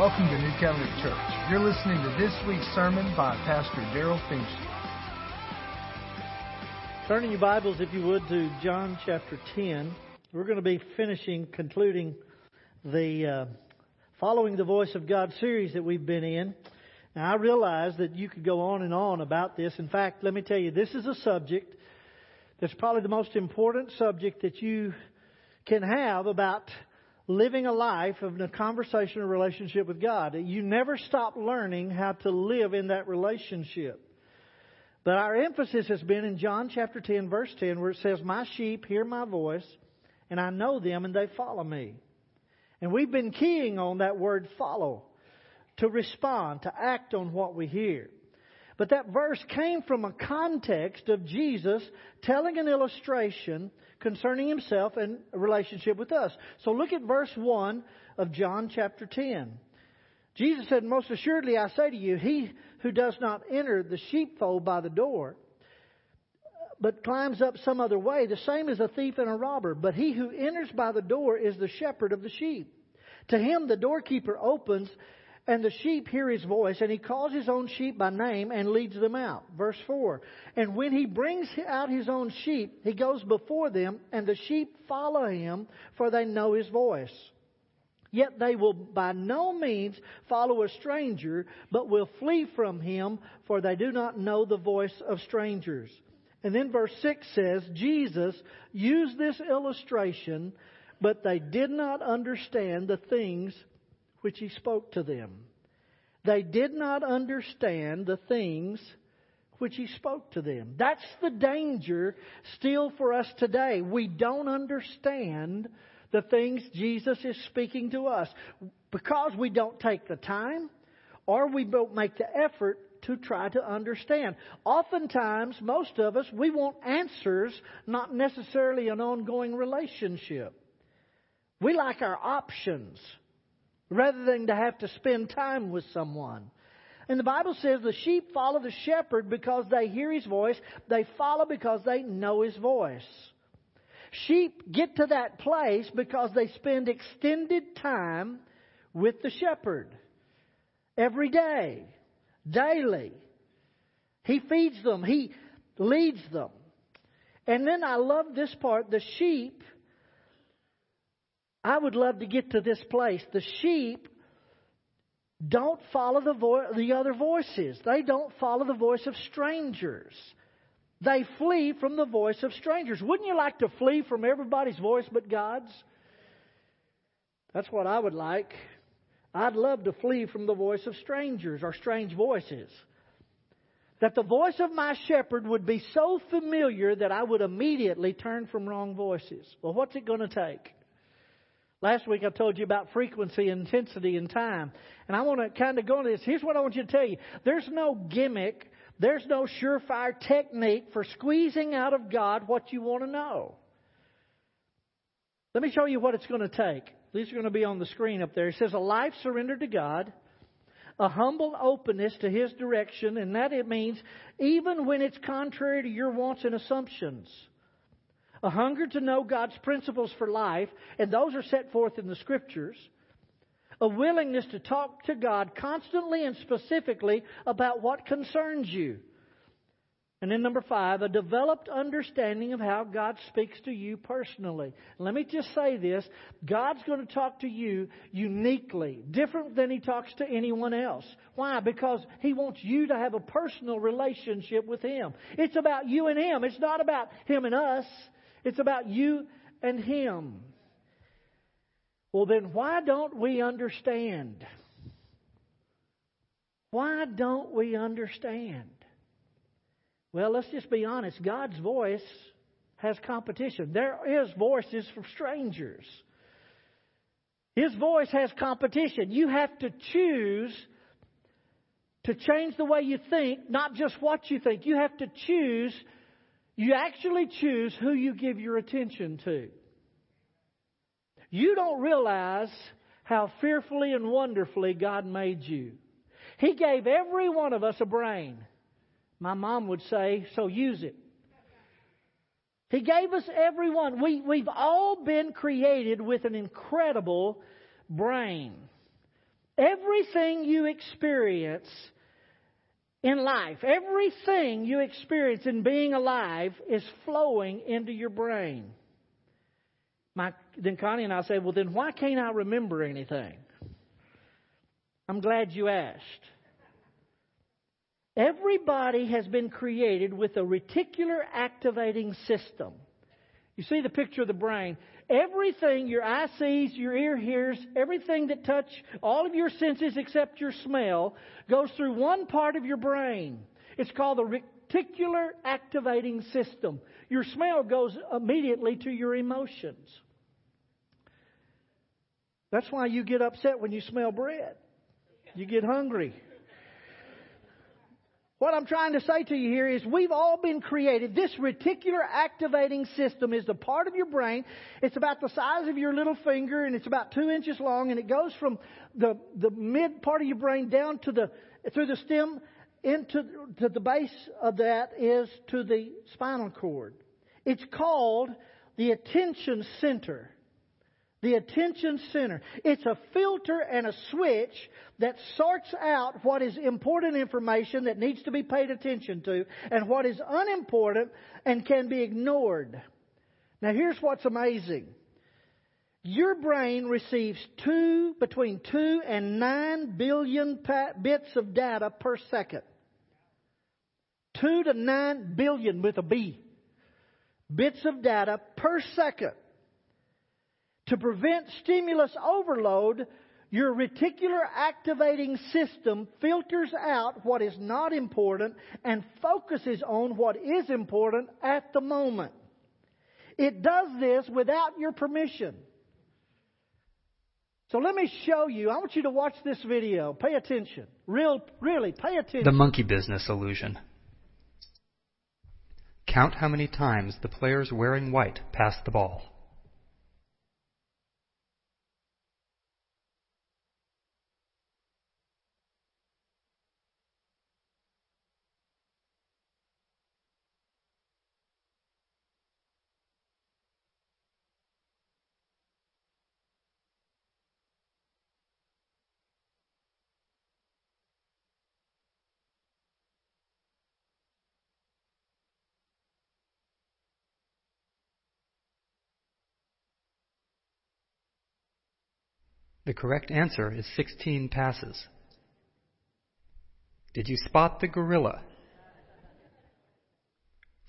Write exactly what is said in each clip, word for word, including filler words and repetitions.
Welcome to New Covenant Church. You're listening to this week's sermon by Pastor Darrell Feemster. Turning your Bibles, if you would, to John chapter ten. We're going to be finishing, concluding the uh, Following the Voice of God series that we've been in. Now, I realize that you could go on and on about this. In fact, let me tell you, this is a subject that's probably the most important subject that you can have about living a life of a conversation or relationship with God. You never stop learning how to live in that relationship. But our emphasis has been in John chapter ten, verse ten, where it says, "My sheep hear my voice, and I know them, and they follow me." And we've been keying on that word follow, to respond, to act on what we hear. But that verse came from a context of Jesus telling an illustration concerning himself and relationship with us. So look at verse one of John chapter ten. Jesus said, "Most assuredly I say to you, he who does not enter the sheepfold by the door, but climbs up some other way, the same is a thief and a robber. But he who enters by the door is the shepherd of the sheep. To him the doorkeeper opens, and the sheep hear his voice, and he calls his own sheep by name and leads them out." Verse four. "And when he brings out his own sheep, he goes before them, and the sheep follow him, for they know his voice. Yet they will by no means follow a stranger, but will flee from him, for they do not know the voice of strangers." And then verse six says, "Jesus used this illustration, but they did not understand the things which he spoke to them." They did not understand the things which he spoke to them. That's the danger still for us today. We don't understand the things Jesus is speaking to us because we don't take the time or we don't make the effort to try to understand. Oftentimes, most of us, we want answers, not necessarily an ongoing relationship. We like our options rather than to have to spend time with someone. And the Bible says the sheep follow the shepherd because they hear his voice. They follow because they know his voice. Sheep get to that place because they spend extended time with the shepherd. Every day, daily. He feeds them. He leads them. And then I love this part. The sheep, I would love to get to this place. The sheep don't follow the vo- the other voices. They don't follow the voice of strangers. They flee from the voice of strangers. Wouldn't you like to flee from everybody's voice but God's? That's what I would like. I'd love to flee from the voice of strangers or strange voices. That the voice of my shepherd would be so familiar that I would immediately turn from wrong voices. Well, what's it going to take? Last week I told you about frequency, intensity, and time. And I want to kind of go into this. Here's what I want you to tell you. There's no gimmick. There's no surefire technique for squeezing out of God what you want to know. Let me show you what it's going to take. These are going to be on the screen up there. It says a life surrendered to God, a humble openness to His direction, and that it means even when it's contrary to your wants and assumptions. A hunger to know God's principles for life, and those are set forth in the Scriptures. A willingness to talk to God constantly and specifically about what concerns you. And then number five, a developed understanding of how God speaks to you personally. Let me just say this. God's going to talk to you uniquely, different than He talks to anyone else. Why? Because He wants you to have a personal relationship with Him. It's about you and Him. It's not about Him and us. It's about you and Him. Well, then why don't we understand? Why don't we understand? Well, let's just be honest. God's voice has competition. There is voices from strangers. His voice has competition. You have to choose to change the way you think, not just what you think. You have to choose. You actually choose who you give your attention to. You don't realize how fearfully and wonderfully God made you. He gave every one of us a brain. My mom would say, so use it. He gave us every one. We, we've all been created with an incredible brain. Everything you experience in life, everything you experience in being alive is flowing into your brain. My, then Connie and I say, well, then why can't I remember anything? I'm glad you asked. Everybody has been created with a reticular activating system. You see the picture of the brain. Everything your eye sees, your ear hears, everything that touch, all of your senses except your smell, goes through one part of your brain. It's called the reticular activating system. Your smell goes immediately to your emotions. That's why you get upset when you smell bread. You get hungry. What I'm trying to say to you here is we've all been created. This reticular activating system is the part of your brain. It's about the size of your little finger, and it's about two inches long, and it goes from the, the mid part of your brain down to the through the stem into to the base of that is to the spinal cord. It's called the attention center. The attention center. It's a filter and a switch that sorts out what is important information that needs to be paid attention to and what is unimportant and can be ignored. Now, here's what's amazing. Your brain receives two, between two and nine billion bits of data per second. Two to nine billion with a B. Bits of data per second. To prevent stimulus overload, your reticular activating system filters out what is not important and focuses on what is important at the moment. It does this without your permission. So let me show you. I want you to watch this video. Pay attention. Real, really, pay attention. The monkey business illusion. Count how many times the players wearing white pass the ball. The correct answer is sixteen passes. Did you spot the gorilla?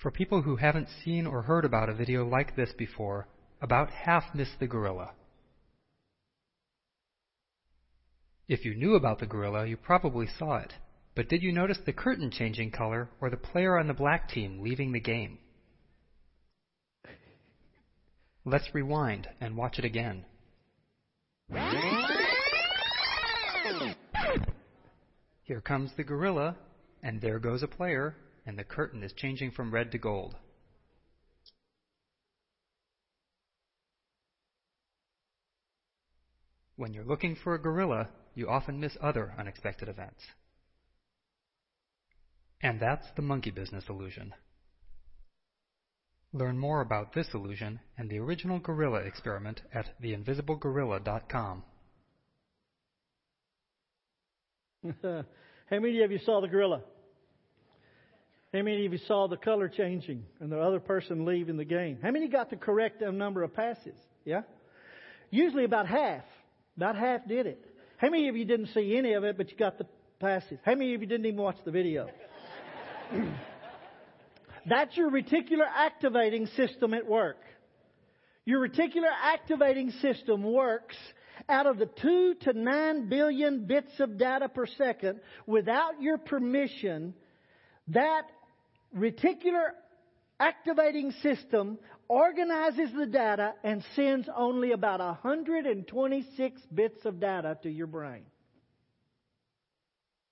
For people who haven't seen or heard about a video like this before, about half miss the gorilla. If you knew about the gorilla, you probably saw it, but did you notice the curtain changing color or the player on the black team leaving the game? Let's rewind and watch it again. Here comes the gorilla, and there goes a player, and the curtain is changing from red to gold. When you're looking for a gorilla, you often miss other unexpected events. And that's the monkey business illusion. Learn more about this illusion and the original gorilla experiment at the invisible gorilla dot com. How many of you saw the gorilla? How many of you saw the color changing and the other person leaving the game? How many got the correct number of passes? Yeah? Usually about half. About half did it. How many of you didn't see any of it, but you got the passes? How many of you didn't even watch the video? That's your reticular activating system at work. Your reticular activating system works out of the two to nine billion bits of data per second without your permission. That reticular activating system organizes the data and sends only about one hundred twenty-six bits of data to your brain.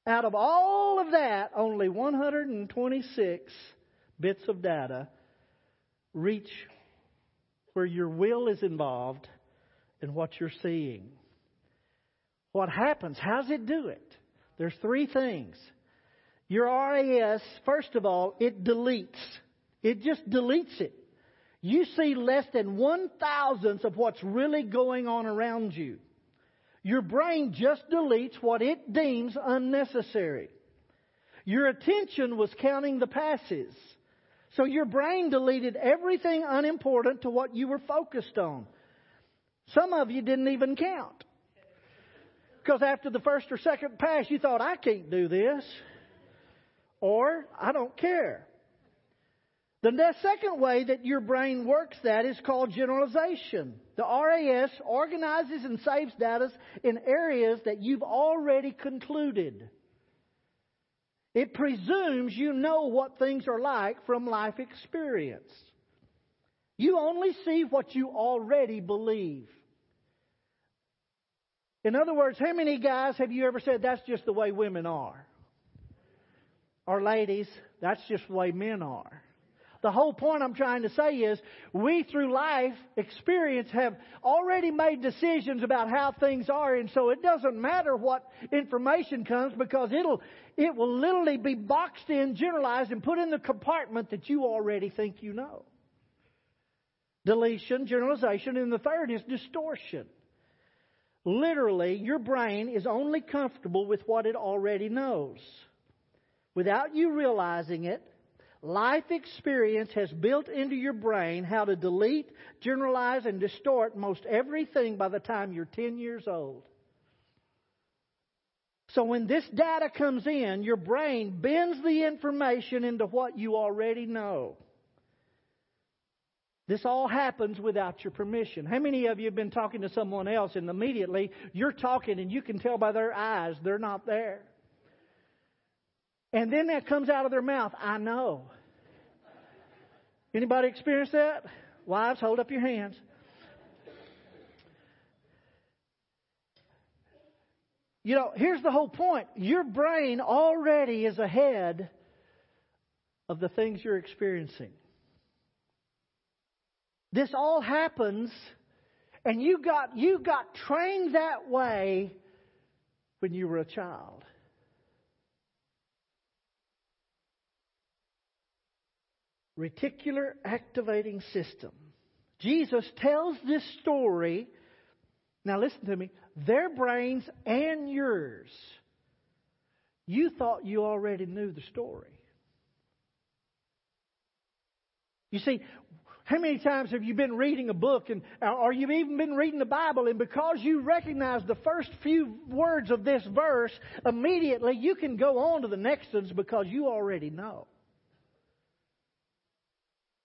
Out of all of that, only one hundred twenty-six bits of data reach where your will is involved in what you're seeing. What happens? How's it do it? There's three things. Your R A S, first of all, it deletes. It just deletes it. You see less than one thousandth of what's really going on around you. Your brain just deletes what it deems unnecessary. Your attention was counting the passes. So your brain deleted everything unimportant to what you were focused on. Some of you didn't even count. Because after the first or second pass, you thought, I can't do this. Or, I don't care. The next second way that your brain works that is called generalization. The R A S organizes and saves data in areas that you've already concluded. It presumes you know what things are like from life experience. You only see what you already believe. In other words, how many guys have you ever said, that's just the way women are? Or ladies, that's just the way men are. The whole point I'm trying to say is, we through life experience have already made decisions about how things are, and so it doesn't matter what information comes because it'll it will literally be boxed in, generalized, and put in the compartment that you already think you know. Deletion, generalization, and the third is distortion. Literally, your brain is only comfortable with what it already knows. Without you realizing it, life experience has built into your brain how to delete, generalize, and distort most everything by the time you're ten years old. So when this data comes in, your brain bends the information into what you already know. This all happens without your permission. How many of you have been talking to someone else and immediately you're talking and you can tell by their eyes they're not there? And then that comes out of their mouth, I know. Anybody experience that? Wives, hold up your hands. You know, here's the whole point. Your brain already is ahead of the things you're experiencing. This all happens, and you got you got trained that way when you were a child. Reticular activating system. Jesus tells this story. Now listen to me. Their brains and yours. You thought you already knew the story. You see, how many times have you been reading a book and or you've even been reading the Bible, and because you recognize the first few words of this verse, immediately you can go on to the next ones because you already know.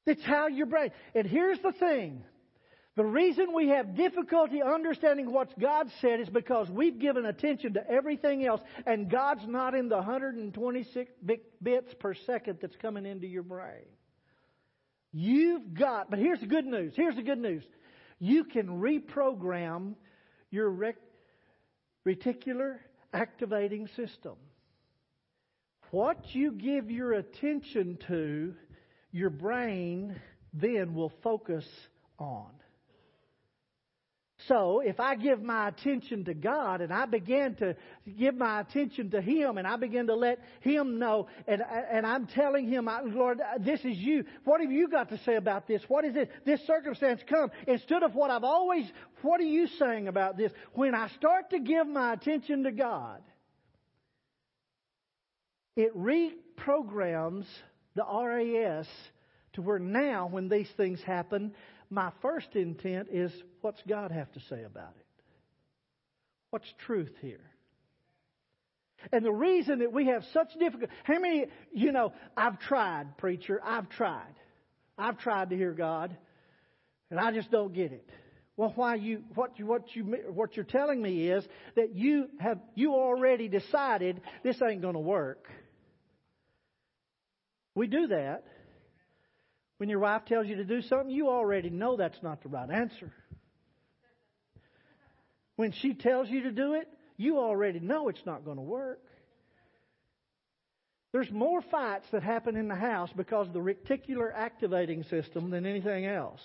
It's how your brain. And here's the thing. The reason we have difficulty understanding what God said is because we've given attention to everything else, and God's not in the one hundred twenty-six bits per second that's coming into your brain. You've got, but here's the good news. Here's the good news. You can reprogram your rec, reticular activating system. What you give your attention to, your brain then will focus on. So if I give my attention to God and I begin to give my attention to Him and I begin to let Him know and, and I'm telling Him, Lord, this is you. What have you got to say about this? What is it? This circumstance come. Instead of what I've always, what are you saying about this? When I start to give my attention to God, it reprograms the R A S to where now when these things happen, my first intent is, what's God have to say about it? What's truth here? And the reason that we have such difficulty, how many, you know, I've tried, preacher, I've tried. I've tried to hear God, and I just don't get it. Well, why you what you what you what you're telling me is that you have you already decided this ain't going to work. We do that. When your wife tells you to do something, you already know that's not the right answer. When she tells you to do it, you already know it's not going to work. There's more fights that happen in the house because of the reticular activating system than anything else.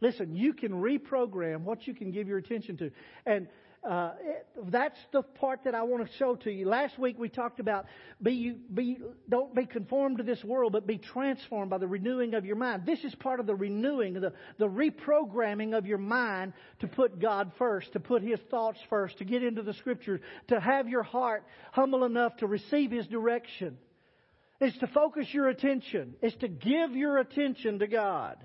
Listen, you can reprogram what you can give your attention to. And uh, it, that's the part that I want to show to you. Last week we talked about be, be, don't be conformed to this world, but be transformed by the renewing of your mind. This is part of the renewing, the, the reprogramming of your mind to put God first, to put His thoughts first, to get into the Scriptures, to have your heart humble enough to receive His direction. It's to focus your attention. It's to give your attention to God.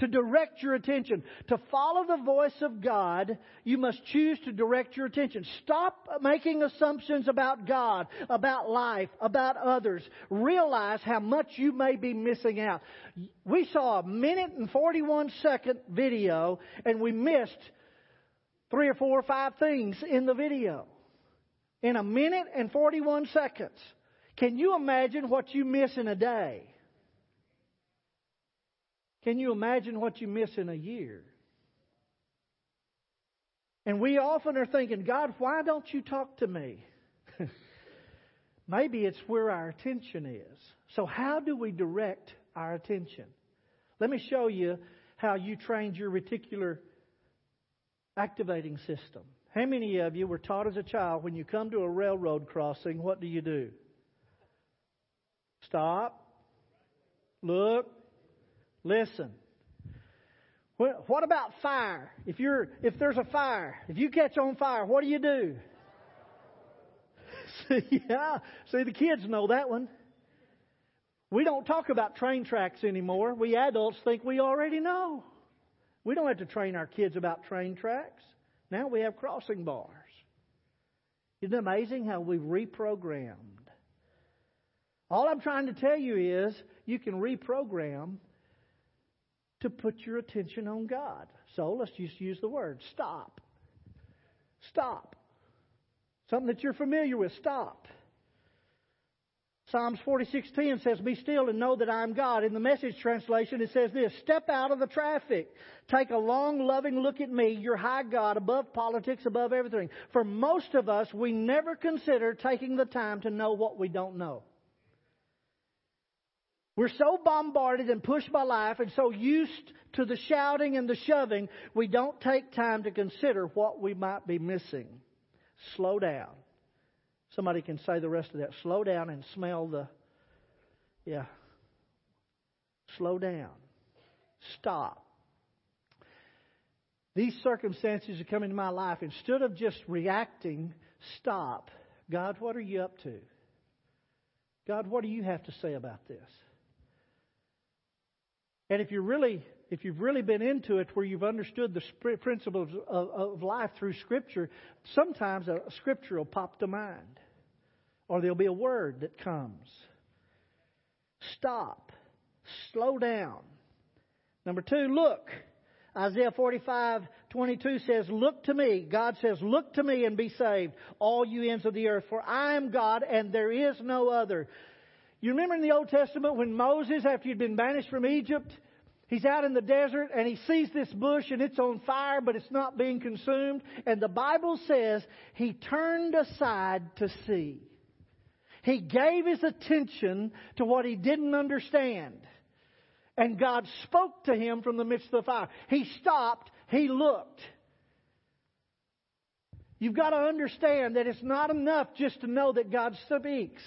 To direct your attention. To follow the voice of God, you must choose to direct your attention. Stop making assumptions about God, about life, about others. Realize how much you may be missing out. We saw a minute and forty-one second video, and we missed three or four or five things in the video. In a minute and forty-one seconds. Can you imagine what you miss in a day? Can you imagine what you miss in a year? And we often are thinking, God, why don't you talk to me? Maybe it's where our attention is. So how do we direct our attention? Let me show you how you trained your reticular activating system. How many of you were taught as a child, when you come to a railroad crossing, what do you do? Stop. Look. Listen. Well, what about fire? If you're, if there's a fire, if you catch on fire, what do you do? See, yeah. See, the kids know that one. We don't talk about train tracks anymore. We adults think we already know. We don't have to train our kids about train tracks. Now we have crossing bars. Isn't it amazing how we've reprogrammed? All I'm trying to tell you is you can reprogram to put your attention on God. So let's just use the word. Stop. Stop. Something that you're familiar with. Stop. Psalms forty-six ten says, "Be still and know that I am God." In the Message translation, it says this: "Step out of the traffic. Take a long, loving look at me, your high God, above politics, above everything." For most of us, we never consider taking the time to know what we don't know. We're so bombarded and pushed by life and so used to the shouting and the shoving, we don't take time to consider what we might be missing. Slow down. Somebody can say the rest of that. Slow down and smell the... Yeah. Slow down. Stop. These circumstances have come into my life. Instead of just reacting, stop. God, what are you up to? God, what do you have to say about this? And if you really, if you've really been into it, where you've understood the principles of, of life through Scripture, sometimes a Scripture will pop to mind, or there'll be a word that comes. Stop, slow down. Number two, look. Isaiah forty-five twenty-two says, "Look to me." God says, "Look to me and be saved, all you ends of the earth, for I am God and there is no other." You remember in the Old Testament when Moses, after he'd been banished from Egypt, he's out in the desert and he sees this bush and it's on fire, but it's not being consumed. And the Bible says he turned aside to see. He gave his attention to what he didn't understand. And God spoke to him from the midst of the fire. He stopped. He looked. You've got to understand that it's not enough just to know that God speaks.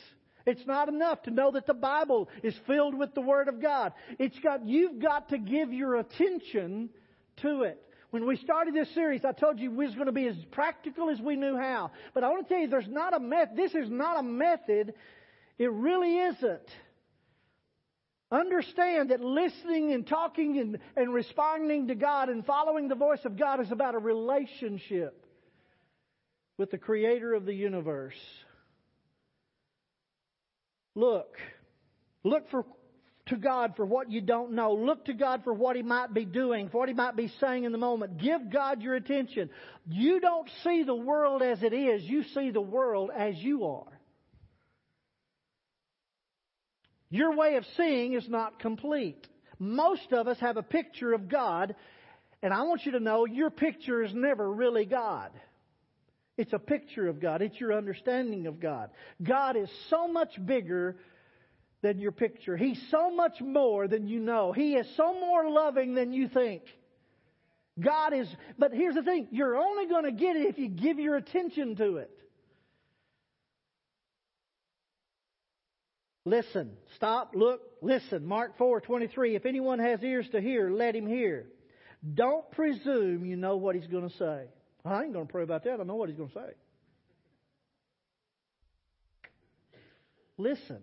It's not enough to know that the Bible is filled with the Word of God. It's got, you've got to give your attention to it. When we started this series, I told you it was going to be as practical as we knew how. But I want to tell you, there's not a method. This is not a method. It really isn't. Understand that listening and talking and, and responding to God and following the voice of God is about a relationship with the Creator of the universe. Look. Look for, to God for what you don't know. Look to God for what He might be doing, for what He might be saying in the moment. Give God your attention. You don't see the world as it is. You see the world as you are. Your way of seeing is not complete. Most of us have a picture of God, and I want you to know your picture is never really God. It's a picture of God. It's your understanding of God. God is so much bigger than your picture. He's so much more than you know. He is so more loving than you think. God is, but here's the thing, you're only going to get it if you give your attention to it. Listen, stop, look, listen. Mark four twenty-three, if anyone has ears to hear, let him hear. Don't presume you know what he's going to say. I ain't going to pray about that. I know what he's going to say. Listen.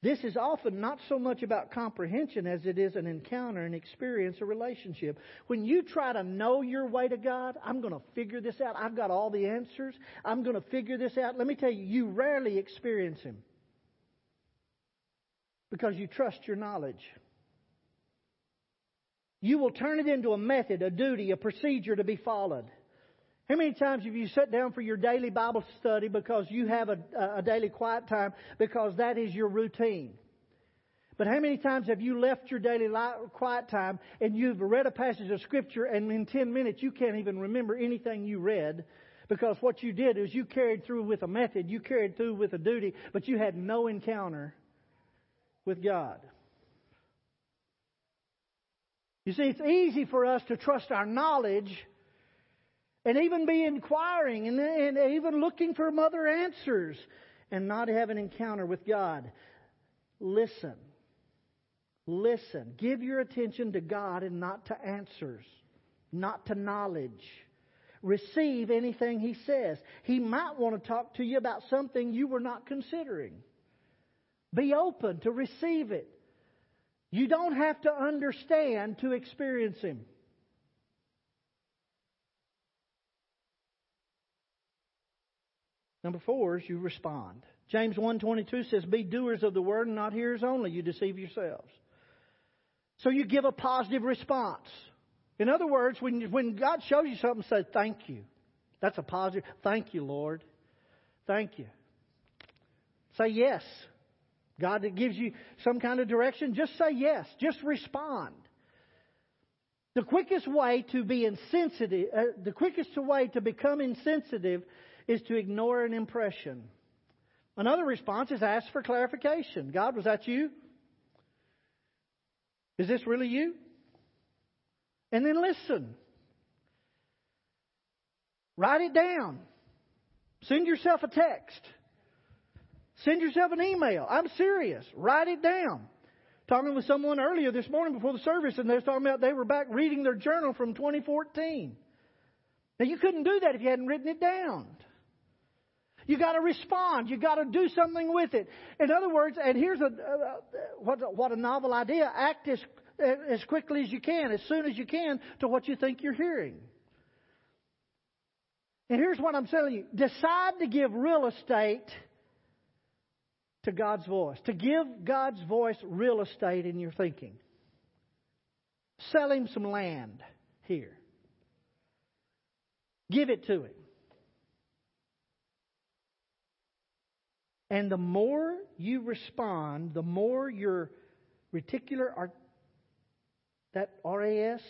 This is often not so much about comprehension as it is an encounter, an experience, a relationship. When you try to know your way to God, I'm going to figure this out. I've got all the answers. I'm going to figure this out. Let me tell you, you rarely experience Him because you trust your knowledge. You will turn it into a method, a duty, a procedure to be followed. How many times have you sat down for your daily Bible study because you have a, a daily quiet time because that is your routine? But how many times have you left your daily light, quiet time and you've read a passage of Scripture and in ten minutes you can't even remember anything you read because what you did is you carried through with a method, you carried through with a duty, but you had no encounter with God. You see, it's easy for us to trust our knowledge and even be inquiring and, and even looking for other answers and not have an encounter with God. Listen. Listen. Give your attention to God and not to answers, not to knowledge. Receive anything He says. He might want to talk to you about something you were not considering. Be open to receive it. You don't have to understand to experience Him. Number four is you respond. James one twenty-two says, be doers of the word and not hearers only. You deceive yourselves. So you give a positive response. In other words, when, when God shows you something, say, thank you. That's a positive. Thank you, Lord. Thank you. Say yes. God that gives you some kind of direction, just say yes. Just respond. The quickest way to be insensitive, uh, the quickest way to become insensitive is to ignore an impression. Another response is ask for clarification. God, was that you? Is this really you? And then listen. Write it down. Send yourself a text. Send yourself an email. I'm serious. Write it down. Talking with someone earlier this morning before the service, and they were talking about they were back reading their journal from twenty fourteen. Now, you couldn't do that if you hadn't written it down. You got to respond. You got to do something with it. In other words, and here's a uh, what, what a novel idea. Act as, as quickly as you can, as soon as you can, to what you think you're hearing. And here's what I'm telling you. Decide to give real estate to God's voice. To give God's voice real estate in your thinking. Sell Him some land here. Give it to Him. And the more you respond, the more your reticular, art, that R A S,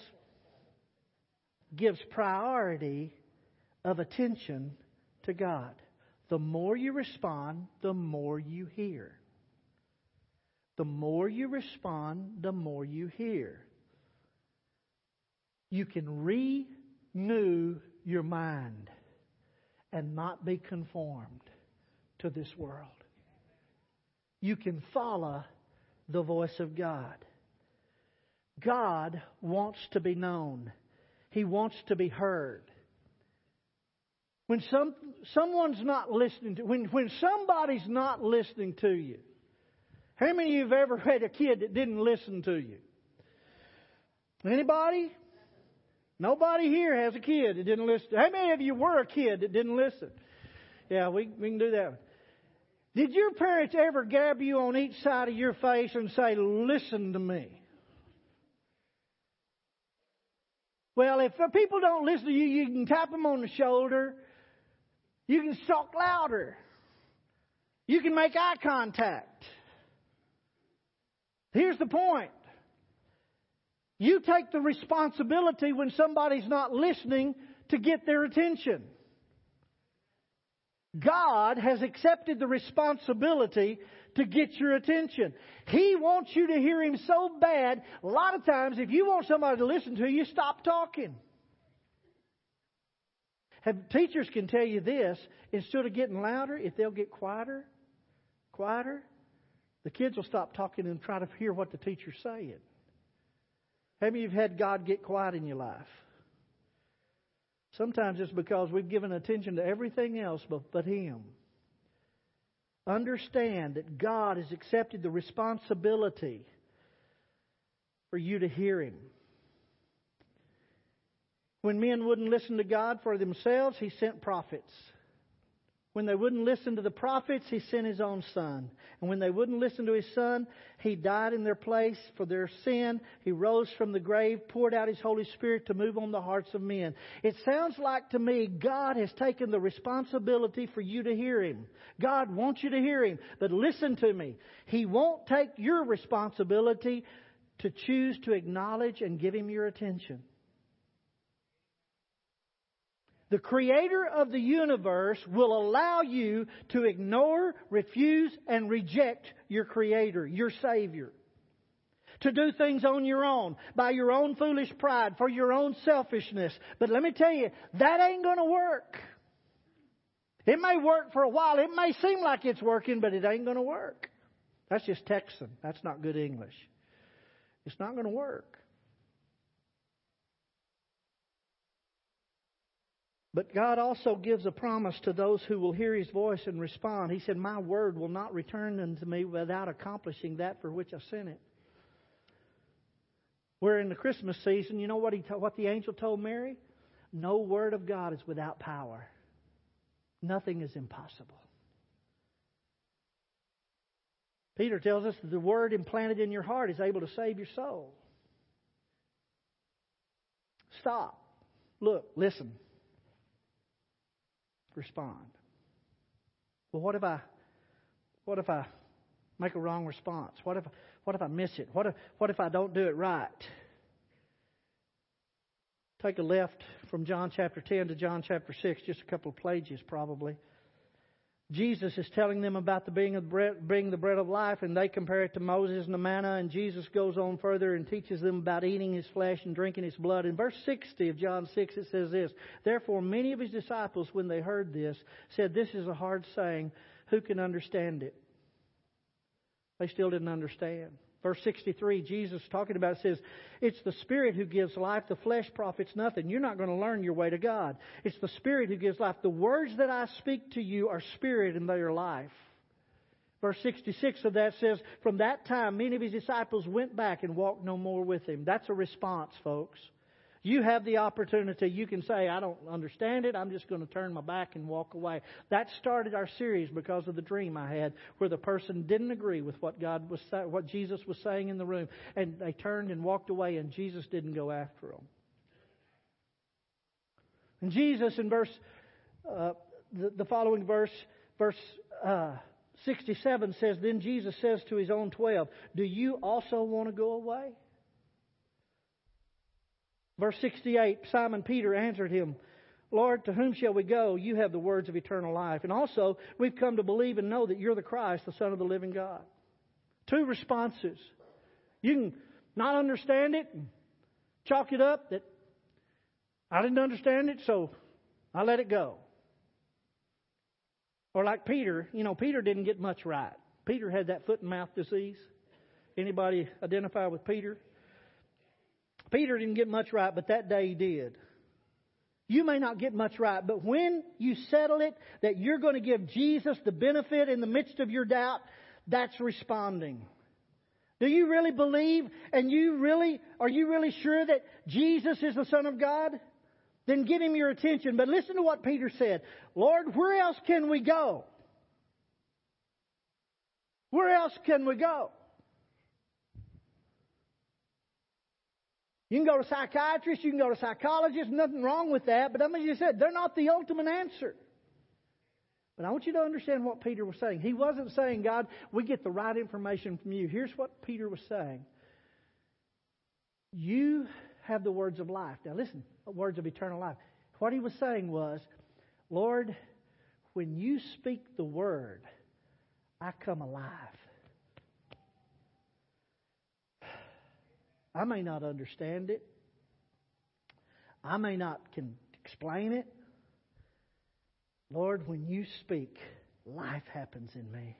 gives priority of attention to God. The more you respond, the more you hear. The more you respond, the more you hear. You can renew your mind and not be conformed to this world. You can follow the voice of God. God wants to be known. He wants to be heard. When some someone's not listening to when when somebody's not listening to you, how many of you have ever had a kid that didn't listen to you? Anybody? Nobody here has a kid that didn't listen. How many of you were a kid that didn't listen? Yeah, we, we can do that one. Did your parents ever grab you on each side of your face and say, listen to me? Well, if people don't listen to you, you can tap them on the shoulder. You can talk louder. You can make eye contact. Here's the point. You take the responsibility when somebody's not listening to get their attention. God has accepted the responsibility to get your attention. He wants you to hear Him so bad. A lot of times, if you want somebody to listen to you, stop talking. And teachers can tell you this. Instead of getting louder, if they'll get quieter, quieter, the kids will stop talking and try to hear what the teacher's saying. How many of you have had God get quiet in your life? Sometimes it's because we've given attention to everything else but, but Him. Understand that God has accepted the responsibility for you to hear Him. When men wouldn't listen to God for themselves, He sent prophets. When they wouldn't listen to the prophets, He sent His own Son. And when they wouldn't listen to His Son, He died in their place for their sin. He rose from the grave, poured out His Holy Spirit to move on the hearts of men. It sounds like to me God has taken the responsibility for you to hear Him. God wants you to hear Him. But listen to me. He won't take your responsibility to choose to acknowledge and give Him your attention. The Creator of the universe will allow you to ignore, refuse, and reject your Creator, your Savior. To do things on your own, by your own foolish pride, for your own selfishness. But let me tell you, that ain't going to work. It may work for a while. It may seem like it's working, but it ain't going to work. That's just Texan. That's not good English. It's not going to work. But God also gives a promise to those who will hear His voice and respond. He said, "My word will not return unto me without accomplishing that for which I sent it." We're in the Christmas season. You know what he t- what the angel told Mary? No word of God is without power. Nothing is impossible. Peter tells us that the word implanted in your heart is able to save your soul. Stop. Look. Listen. Respond. Well, what if I, what if I make a wrong response? What if, what if I miss it? What if, what if I don't do it right? Take a left from John chapter ten to John chapter six, just a couple of pages probably. Jesus is telling them about the being of the bread, being the bread of life, and they compare it to Moses and the manna. And Jesus goes on further and teaches them about eating His flesh and drinking His blood. In verse sixty of John six, it says this: "Therefore, many of His disciples, when they heard this, said, 'This is a hard saying. Who can understand it?'" They still didn't understand. Verse sixty-three, Jesus talking about it says, "It's the Spirit who gives life. The flesh profits nothing." You're not going to learn your way to God. It's the Spirit who gives life. "The words that I speak to you are spirit and they are life." Verse sixty-six of that says, "From that time, many of His disciples went back and walked no more with Him." That's a response, folks. You have the opportunity. You can say, "I don't understand it. I'm just going to turn my back and walk away." That started our series because of the dream I had where the person didn't agree with what God was what Jesus was saying in the room. And they turned and walked away, and Jesus didn't go after them. And Jesus in verse, uh, the, the following verse, verse uh, sixty-seven says, "Then Jesus says to His own twelve, 'Do you also want to go away?'" Verse sixty-eight, Simon Peter answered Him, "Lord, to whom shall we go? You have the words of eternal life. And also, we've come to believe and know that You're the Christ, the Son of the living God." Two responses. You can not understand it and chalk it up that I didn't understand it, so I let it go. Or like Peter, you know, Peter didn't get much right. Peter had that foot and mouth disease. Anybody identify with Peter? Peter didn't get much right, but that day he did. You may not get much right, but when you settle it that you're going to give Jesus the benefit in the midst of your doubt, that's responding. Do you really believe and you really, are you really sure that Jesus is the Son of God? Then give Him your attention. But listen to what Peter said. "Lord, where else can we go? Where else can we go?" You can go to psychiatrists, you can go to psychologists, nothing wrong with that. But I mean, you said they're not the ultimate answer. But I want you to understand what Peter was saying. He wasn't saying, "God, we get the right information from You." Here's what Peter was saying. "You have the words of life." Now listen, words of eternal life. What he was saying was, "Lord, when You speak the word, I come alive. I may not understand it. I may not can explain it. Lord, when you speak, life happens in me.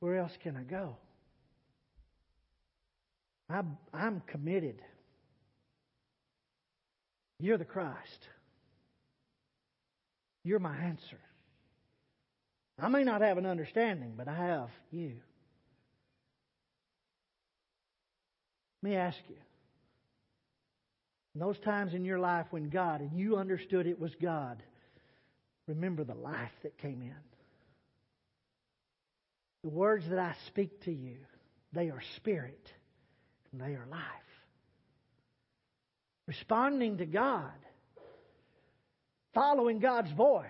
Where else can I go? I, I'm committed. You're the Christ. You're my answer. I may not have an understanding, but I have you. Let me ask you. In those times in your life when God, and you understood it was God, remember the life that came in. The words that I speak to you, they are spirit and they are life. Responding to God, following God's voice,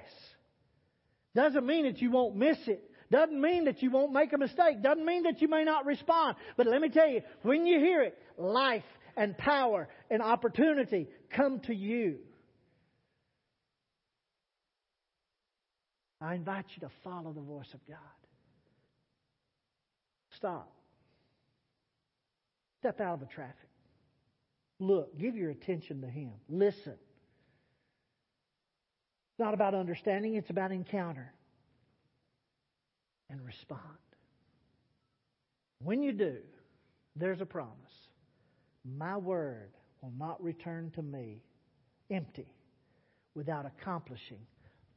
doesn't mean that you won't miss it. Doesn't mean that you won't make a mistake. Doesn't mean that you may not respond. But let me tell you, when you hear it, life and power and opportunity come to you. I invite you to follow the voice of God. Stop. Step out of the traffic. Look, give your attention to Him. Listen. It's not about understanding, it's about encounter. And respond. When you do, there's a promise. My word will not return to me empty without accomplishing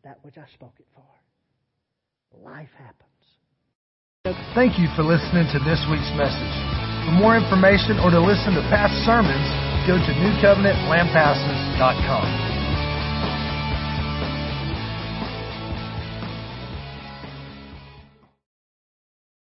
that which I spoke it for. Life happens. Thank you for listening to this week's message. For more information or to listen to past sermons, go to new covenant lamp houses dot com.